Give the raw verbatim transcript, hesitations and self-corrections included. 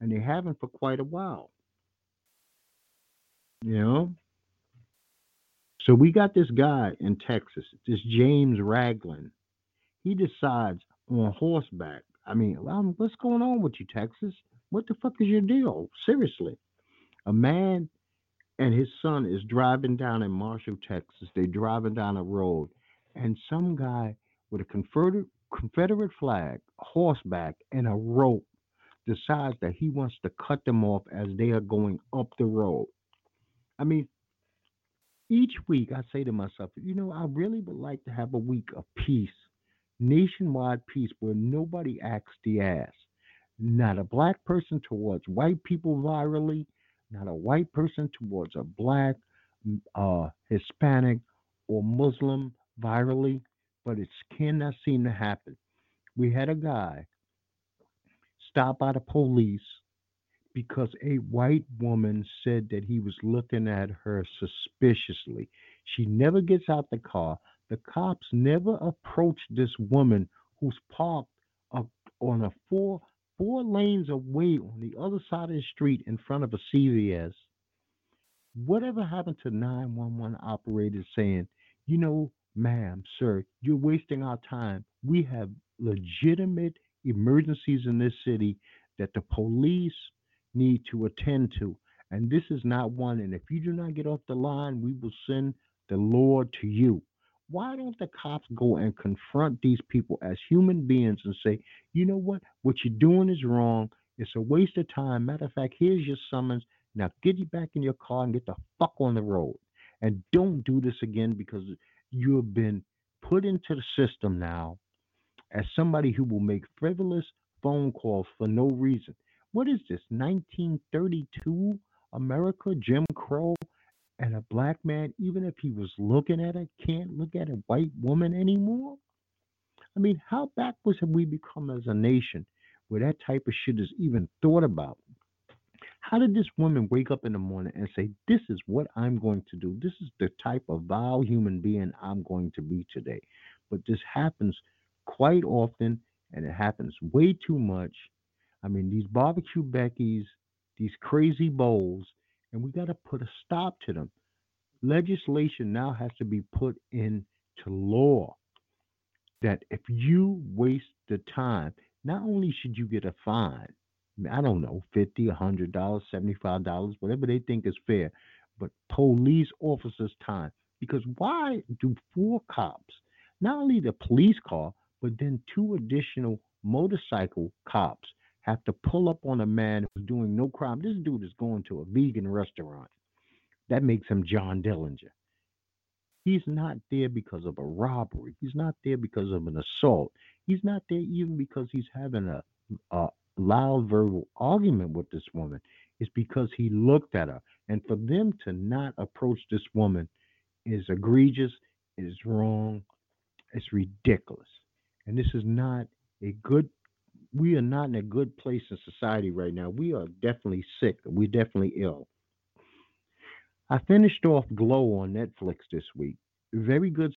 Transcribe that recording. and they haven't for quite a while. You know? So we got this guy in Texas, this James Ragland. He decides on horseback. I mean, what's going on with you, Texas? What the fuck is your deal? Seriously. A man and his son is driving down in Marshall, Texas. They're driving down a road, and some guy with a Confederate Confederate flag, horseback, and a rope decides that he wants to cut them off as they are going up the road. I mean, each week I say to myself, you know, I really would like to have a week of peace, nationwide peace, where nobody acts the ass. Not a black person towards white people virally, not a white person towards a black, uh, Hispanic, or Muslim virally, but it cannot seem to happen. We had a guy stopped by the police because a white woman said that he was looking at her suspiciously. She never gets out the car. The cops never approach this woman who's parked up on a four four lanes away on the other side of the street in front of a C V S. Whatever happened to nine one one operators saying, you know, ma'am, sir, you're wasting our time. We have legitimate emergencies in this city that the police need to attend to, and this is not one. And if you do not get off the line, we will send the law to you. Why don't the cops go and confront these people as human beings and say, you know what, what you're doing is wrong. It's a waste of time. Matter of fact, here's your summons. Now get you back in your car and get the fuck on the road. And don't do this again, because you have been put into the system now as somebody who will make frivolous phone calls for no reason. What is this, nineteen thirty-two America, Jim Crow? And a black man, even if he was looking at her, can't look at a white woman anymore? I mean, how backwards have we become as a nation where that type of shit is even thought about? How did this woman wake up in the morning and say, this is what I'm going to do? This is the type of vile human being I'm going to be today. But this happens quite often, and it happens way too much. I mean, these barbecue Beckies, these crazy bowls, and we got to put a stop to them. Legislation now has to be put into law that if you waste the time, not only should you get a fine, I don't know, fifty dollars, one hundred dollars, seventy-five dollars, whatever they think is fair, but police officers' time. Because why do four cops, not only the police car, but then two additional motorcycle cops, have to pull up on a man who's doing no crime? This dude is going to a vegan restaurant. That makes him John Dillinger. He's not there because of a robbery. He's not there because of an assault. He's not there even because he's having a, a loud verbal argument with this woman. It's because he looked at her. And for them to not approach this woman is egregious, is wrong, it's ridiculous. And this is not a good We are not in a good place in society right now. We are definitely sick. We're definitely ill. I finished off Glow on Netflix this week. Very good